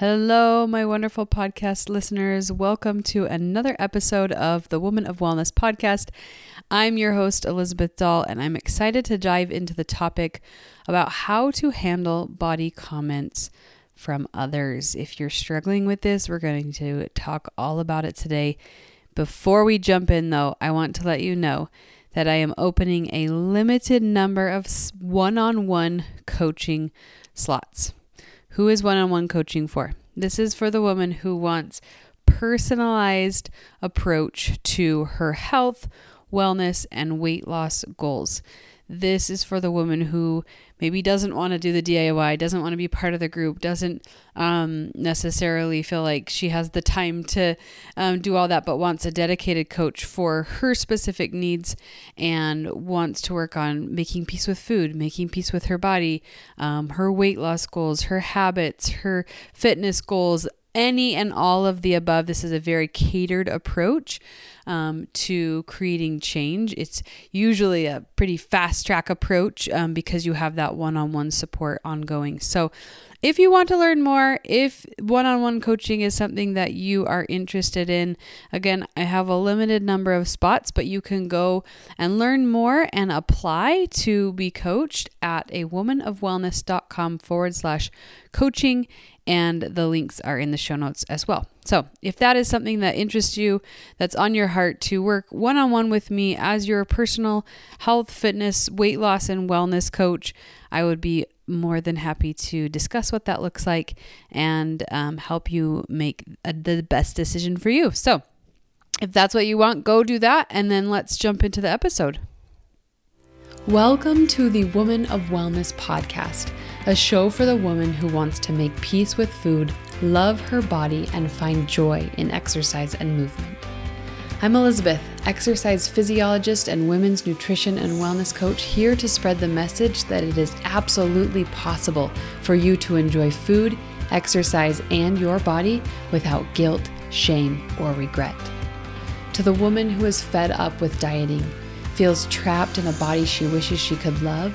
Hello, my wonderful podcast listeners. Welcome to another episode of the Woman of Wellness podcast. I'm your host, Elizabeth Dahl, and I'm excited to dive into the topic about how to handle body comments from others. If you're struggling with this, we're going to talk all about it today. Before we jump in, though, I want to let you know that I am opening a limited number of one-on-one coaching slots. Who is one-on-one coaching for? This is for the woman who wants personalized approach to her health, wellness, and weight loss goals. This is for the woman who maybe doesn't want to do the DIY, doesn't want to be part of the group, doesn't necessarily feel like she has the time to do all that, but wants a dedicated coach for her specific needs and wants to work on making peace with food, making peace with her body, her weight loss goals, her habits, her fitness goals, any and all of the above. This is a very catered approach to creating change. It's usually a pretty fast track approach because you have that one-on-one support ongoing. So if you want to learn more, if one-on-one coaching is something that you are interested in, again, I have a limited number of spots, but you can go and learn more and apply to be coached at awomanofwellness.com/coaching. And the links are in the show notes as well. So if that is something that interests you, that's on your heart to work one-on-one with me as your personal health, fitness, weight loss, and wellness coach, I would be more than happy to discuss what that looks like and help you make the best decision for you. So if that's what you want, go do that. And then let's jump into the episode. Welcome to the Woman of Wellness podcast, a show for the woman who wants to make peace with food, love her body, and find joy in exercise and movement. I'm Elizabeth, exercise physiologist and women's nutrition and wellness coach, here to spread the message that it is absolutely possible for you to enjoy food, exercise, and your body without guilt, shame, or regret. To the woman who is fed up with dieting, feels trapped in a body she wishes she could love,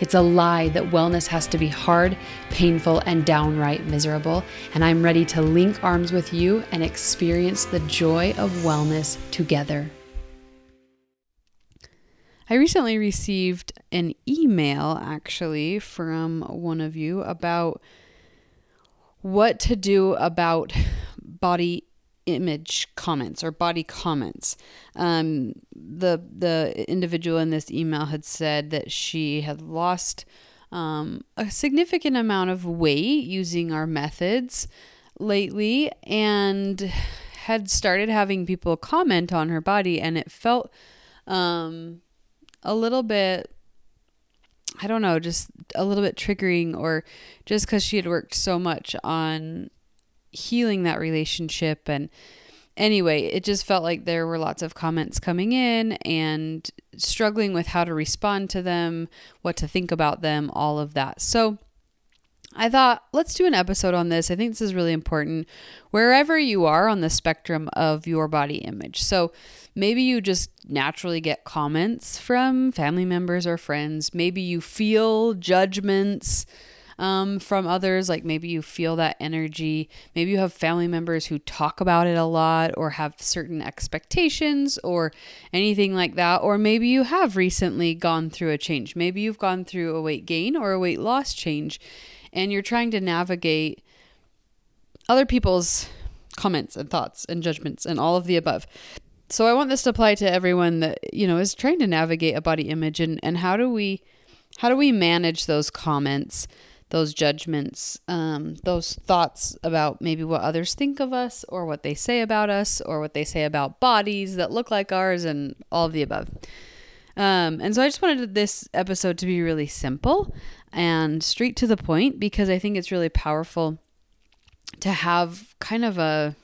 It's a lie that wellness has to be hard, painful, and downright miserable, and I'm ready to link arms with you and experience the joy of wellness together. I recently received an email, actually, from one of you about what to do about body image comments or body comments. The individual in this email had said that she had lost a significant amount of weight using our methods lately and had started having people comment on her body, and it felt a little bit, I don't know, just a little bit triggering, or just because she had worked so much on healing that relationship. And anyway, it just felt like there were lots of comments coming in and struggling with how to respond to them, what to think about them, all of that. So I thought, let's do an episode on this. I think this is really important wherever you are on the spectrum of your body image. So maybe you just naturally get comments from family members or friends. Maybe you feel judgments from others, like maybe you feel that energy. Maybe you have family members who talk about it a lot or have certain expectations or anything like that. Or maybe you have recently gone through a change. Maybe you've gone through a weight gain or a weight loss change, and you're trying to navigate other people's comments and thoughts and judgments and all of the above. So I want this to apply to everyone that, you know, is trying to navigate a body image, and how do we manage those comments, those judgments, those thoughts about maybe what others think of us or what they say about us or what they say about bodies that look like ours and all of the above. And so I just wanted this episode to be really simple and straight to the point, because I think it's really powerful to have kind of a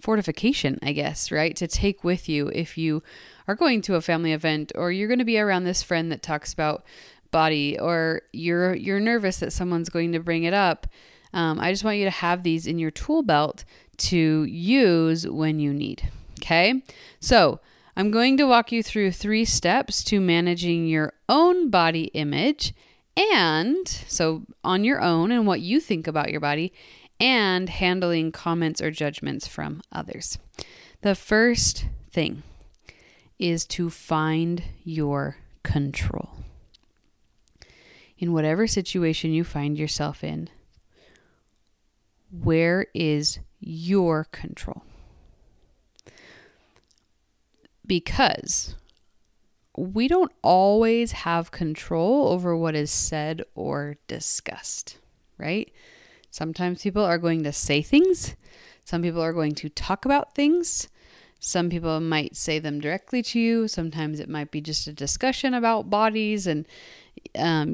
fortification, I guess, right? To take with you if you are going to a family event, or you're going to be around this friend that talks about body, or you're nervous that someone's going to bring it up. I just want you to have these in your tool belt to use when you need. Okay. So I'm going to walk you through 3 steps to managing your own body image, and so on your own and what you think about your body, and handling comments or judgments from others. The first thing is to find your control. In whatever situation you find yourself in, where is your control? Because we don't always have control over what is said or discussed, right? Sometimes people are going to say things. Some people are going to talk about things. Some people might say them directly to you. Sometimes it might be just a discussion about bodies, and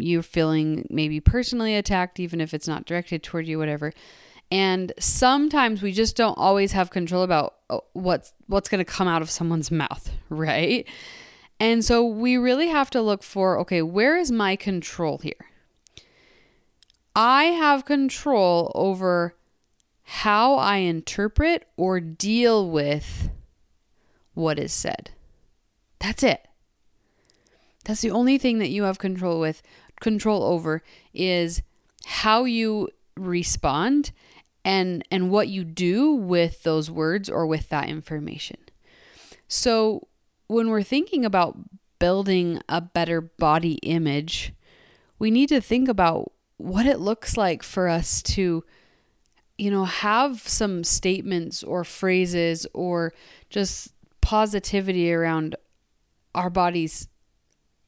you're feeling maybe personally attacked, even if it's not directed toward you, whatever. And sometimes we just don't always have control about what's going to come out of someone's mouth, right? And so we really have to look for, okay, where is my control here? I have control over how I interpret or deal with what is said. That's it. That's the only thing that you have control over is how you respond and what you do with those words or with that information. So when we're thinking about building a better body image, we need to think about what it looks like for us to, you know, have some statements or phrases or just positivity around our bodies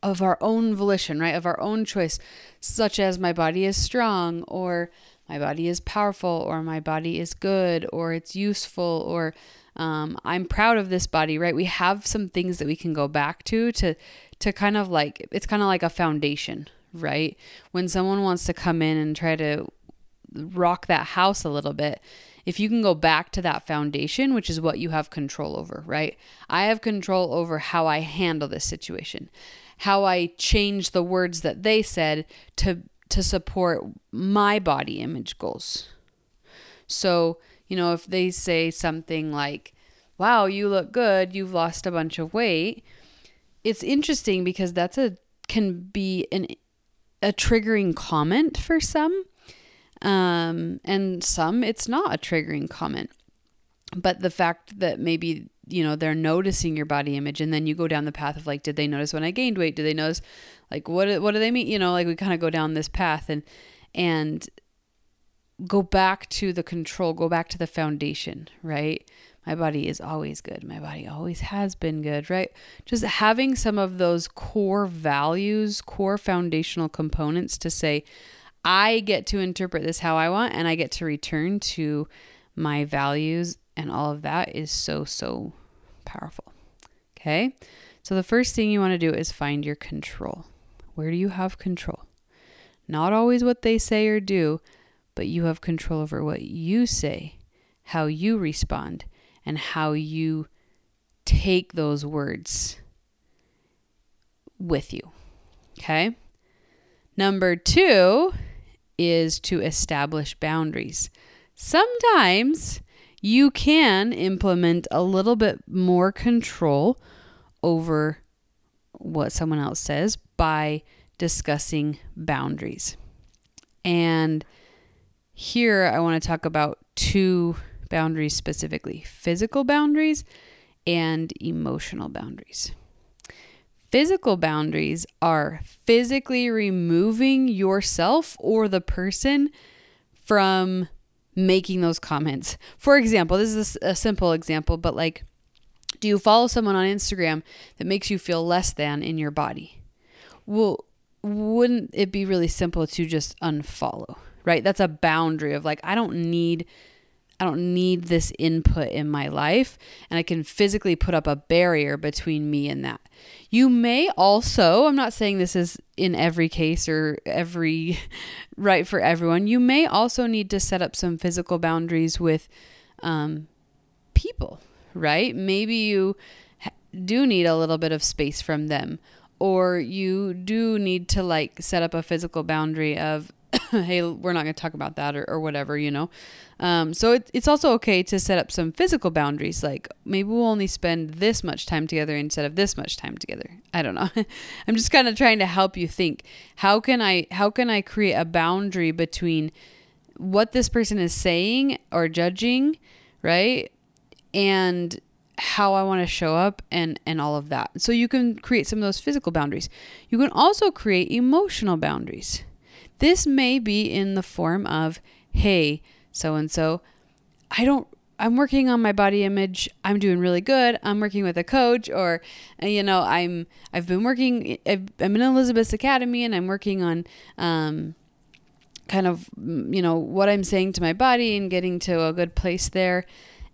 of our own volition, right? Of our own choice, such as my body is strong, or my body is powerful, or my body is good, or it's useful, or I'm proud of this body, right? We have some things that we can go back to kind of like, it's kind of like a foundation, right? When someone wants to come in and try to rock that house a little bit, if you can go back to that foundation, which is what you have control over, right? I have control over how I handle this situation, how I change the words that they said to support my body image goals. So, you know, if they say something like, wow, you look good, you've lost a bunch of weight, it's interesting because that's can be a triggering comment for some. And some it's not a triggering comment, but the fact that maybe, you know, they're noticing your body image, and then you go down the path of like, did they notice when I gained weight? Did they notice, like, what do they mean? You know, like we kind of go down this path and go back to the control, go back to the foundation, right? My body is always good. My body always has been good, right? Just having some of those core values, core foundational components to say, I get to interpret this how I want, and I get to return to my values, and all of that is so, so powerful. Okay? So the first thing you want to do is find your control. Where do you have control? Not always what they say or do, but you have control over what you say, how you respond, and how you take those words with you. Okay? Number 2 is to establish boundaries. Sometimes you can implement a little bit more control over what someone else says by discussing boundaries. And here I want to talk about 2 boundaries specifically: physical boundaries and emotional boundaries. Physical boundaries are physically removing yourself or the person from making those comments. For example, this is a simple example, but like Do you follow someone on Instagram that makes you feel less than in your body? Well, wouldn't it be really simple to just unfollow, right? That's a boundary of like, I don't need this input in my life, and I can physically put up a barrier between me and that. You may also, I'm not saying this is in every case or every right for everyone, you may also need to set up some physical boundaries with people, right? Maybe you do need a little bit of space from them, or you do need to like set up a physical boundary of, hey, we're not going to talk about that or whatever, you know? So it's also okay to set up some physical boundaries. Like maybe we'll only spend this much time together instead of this much time together. I don't know. I'm just kind of trying to help you think, how can I create a boundary between what this person is saying or judging, right? And how I want to show up and all of that. So you can create some of those physical boundaries. You can also create emotional boundaries. This may be in the form of, hey, so-and-so, I'm working on my body image. I'm doing really good. I'm working with a coach, or, you know, I'm in Elizabeth's Academy, and I'm working on, kind of, you know, what I'm saying to my body and getting to a good place there.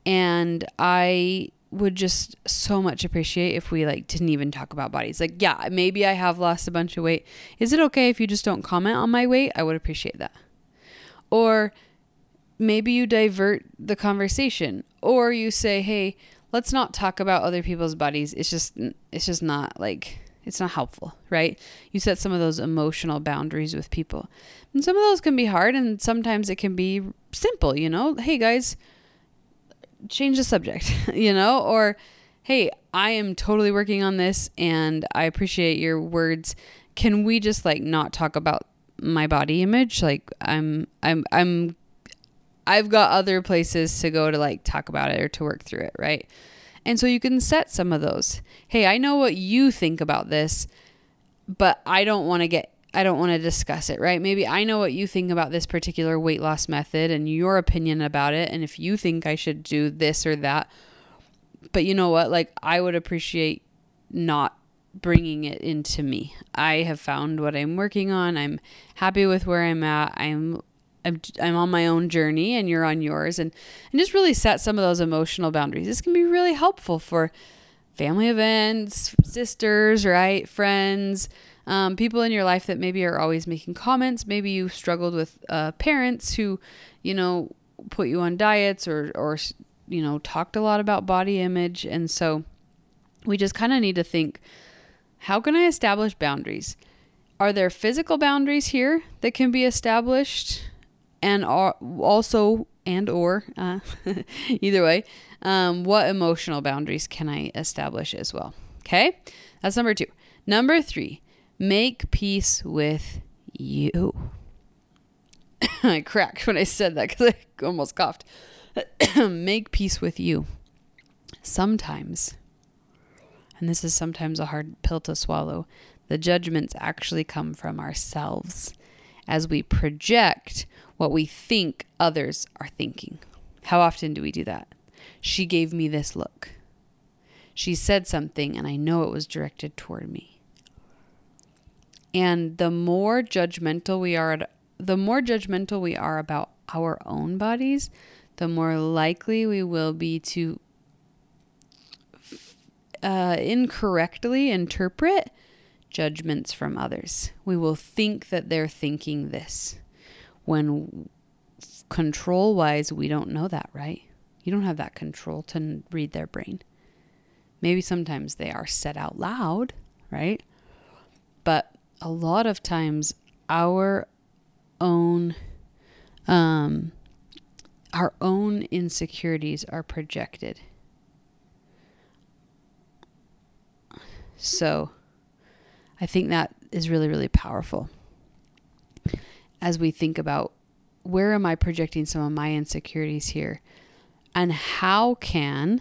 And I would just so much appreciate if we like didn't even talk about bodies. Like, yeah, maybe I have lost a bunch of weight. Is it okay if you just don't comment on my weight? I would appreciate that. Or maybe you divert the conversation, or you say, hey, let's not talk about other people's bodies. It's just not like, it's not helpful, right? You set some of those emotional boundaries with people. And some of those can be hard, and sometimes it can be simple, you know, hey guys, change the subject, you know, or, hey, I am totally working on this and I appreciate your words. Can we just like not talk about my body image? Like I've got other places to go to like talk about it or to work through it, right? And so you can set some of those. Hey, I know what you think about this, but I don't want to discuss it, right? Maybe I know what you think about this particular weight loss method and your opinion about it, and if you think I should do this or that, but you know what? Like, I would appreciate not bringing it into me. I have found what I'm working on. I'm happy with where I'm at. I'm on my own journey and you're on yours, and just really set some of those emotional boundaries. This can be really helpful for family events, sisters, right? Friends, people in your life that maybe are always making comments. Maybe you struggled with parents who, you know, put you on diets or, you know, talked a lot about body image. And so we just kind of need to think, how can I establish boundaries? Are there physical boundaries here that can be established? And also, and or, either way, what emotional boundaries can I establish as well? Okay, that's number 2. Number 3, make peace with you. I cracked when I said that because I almost coughed. Make peace with you. Sometimes, and this is sometimes a hard pill to swallow, the judgments actually come from ourselves as we project what we think others are thinking. How often do we do that? She gave me this look. She said something, and I know it was directed toward me. And the more judgmental we are about our own bodies, the more likely we will be to incorrectly interpret judgments from others. We will think that they're thinking this, when control-wise, we don't know that, right? You don't have that control to read their brain. Maybe sometimes they are said out loud, right? But a lot of times our own insecurities are projected. So I think that is really, really powerful. As we think about, where am I projecting some of my insecurities here? And how can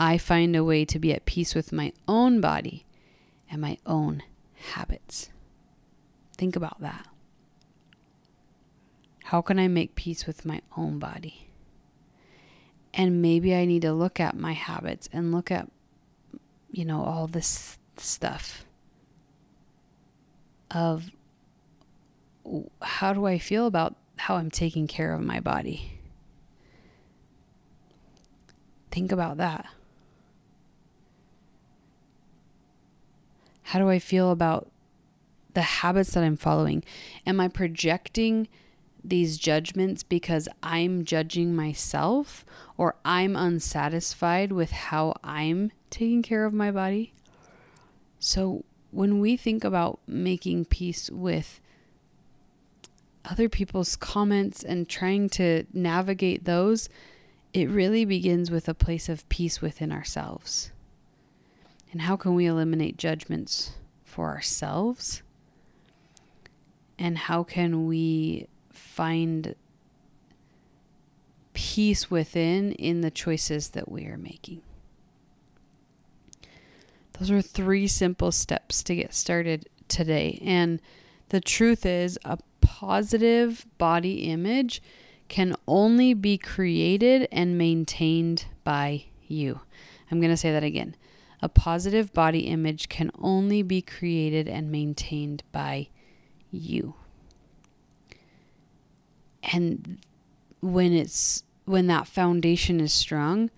I find a way to be at peace with my own body and my own habits? Think about that. How can I make peace with my own body And maybe I need to look at my habits and look at, you know, all this stuff of how do I feel about how I'm taking care of my body? Think about that. How do I feel about the habits that I'm following? Am I projecting these judgments because I'm judging myself or I'm unsatisfied with how I'm taking care of my body? So when we think about making peace with other people's comments and trying to navigate those, it really begins with a place of peace within ourselves. And how can we eliminate judgments for ourselves? And how can we find peace within in the choices that we are making? Those are 3 simple steps to get started today. And the truth is, a positive body image can only be created and maintained by you. I'm going to say that again. A positive body image can only be created and maintained by you. And when that foundation is strong,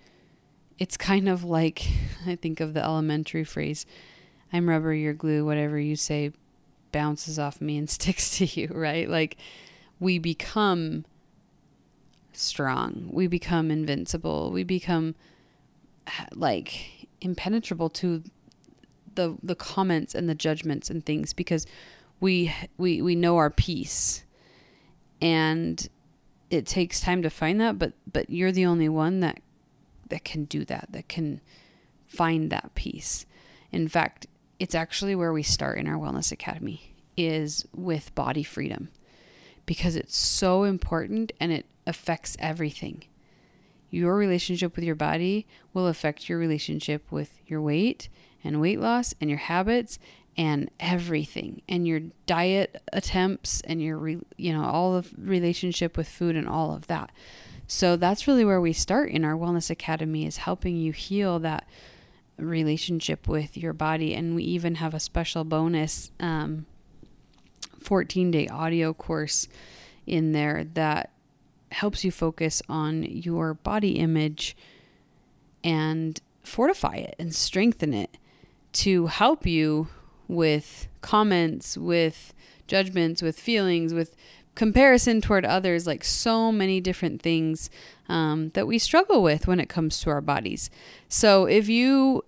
it's kind of like, I think of the elementary phrase, I'm rubber, you're glue, whatever you say bounces off me and sticks to you, right? Like, we become strong. We become invincible. We become like impenetrable to the comments and the judgments and things because we know our peace. And it takes time to find that, but you're the only one that can do that can find that peace. In fact, it's actually where we start in our Wellness Academy, is with body freedom, because it's so important and it affects everything. Your relationship with your body will affect your relationship with your weight and weight loss and your habits and everything, and your diet attempts and your, you know, all of relationship with food and all of that. So that's really where we start in our Wellness Academy, is helping you heal that relationship with your body. And we even have a special bonus 14-day audio course in there that helps you focus on your body image and fortify it and strengthen it to help you with comments, with judgments, with feelings, with comparison toward others, like so many different things that we struggle with when it comes to our bodies. So if you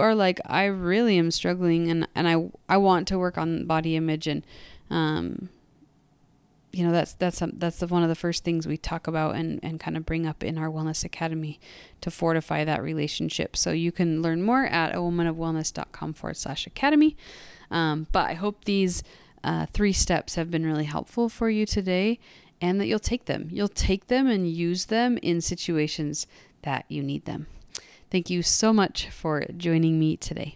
are like, I really am struggling and I want to work on body image, and you know, that's one of the first things we talk about and kind of bring up in our Wellness Academy to fortify that relationship. So you can learn more at awomanofwellness.com/academy. But I hope these 3 steps have been really helpful for you today, and that you'll take them. You'll take them and use them in situations that you need them. Thank you so much for joining me today.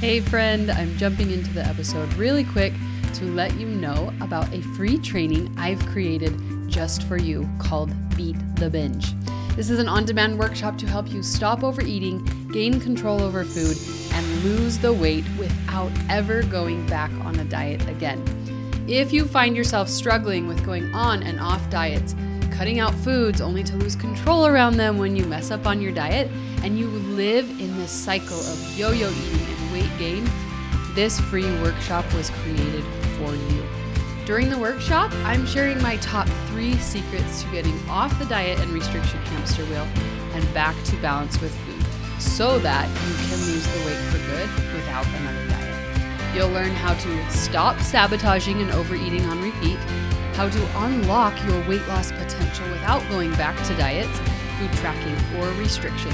Hey friend, I'm jumping into the episode really quick to let you know about a free training I've created just for you called Beat the Binge. This is an on-demand workshop to help you stop overeating, gain control over food, and lose the weight without ever going back on a diet again. If you find yourself struggling with going on and off diets, cutting out foods only to lose control around them when you mess up on your diet, and you live in this cycle of yo-yo eating and weight gain, this free workshop was created for you. During the workshop, I'm sharing my top 3 secrets to getting off the diet and restriction hamster wheel and back to balance with food, so that you can lose the weight for good without another diet. You'll learn how to stop sabotaging and overeating on repeat, how to unlock your weight loss potential without going back to diets, food tracking, or restriction.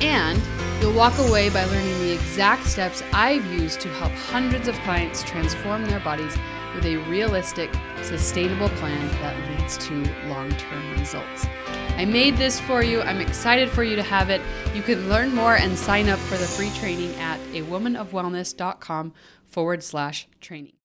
And you'll walk away by learning the exact steps I've used to help hundreds of clients transform their bodies with a realistic, sustainable plan that leads to long-term results. I made this for you. I'm excited for you to have it. You can learn more and sign up for the free training at awomanofwellness.com/training.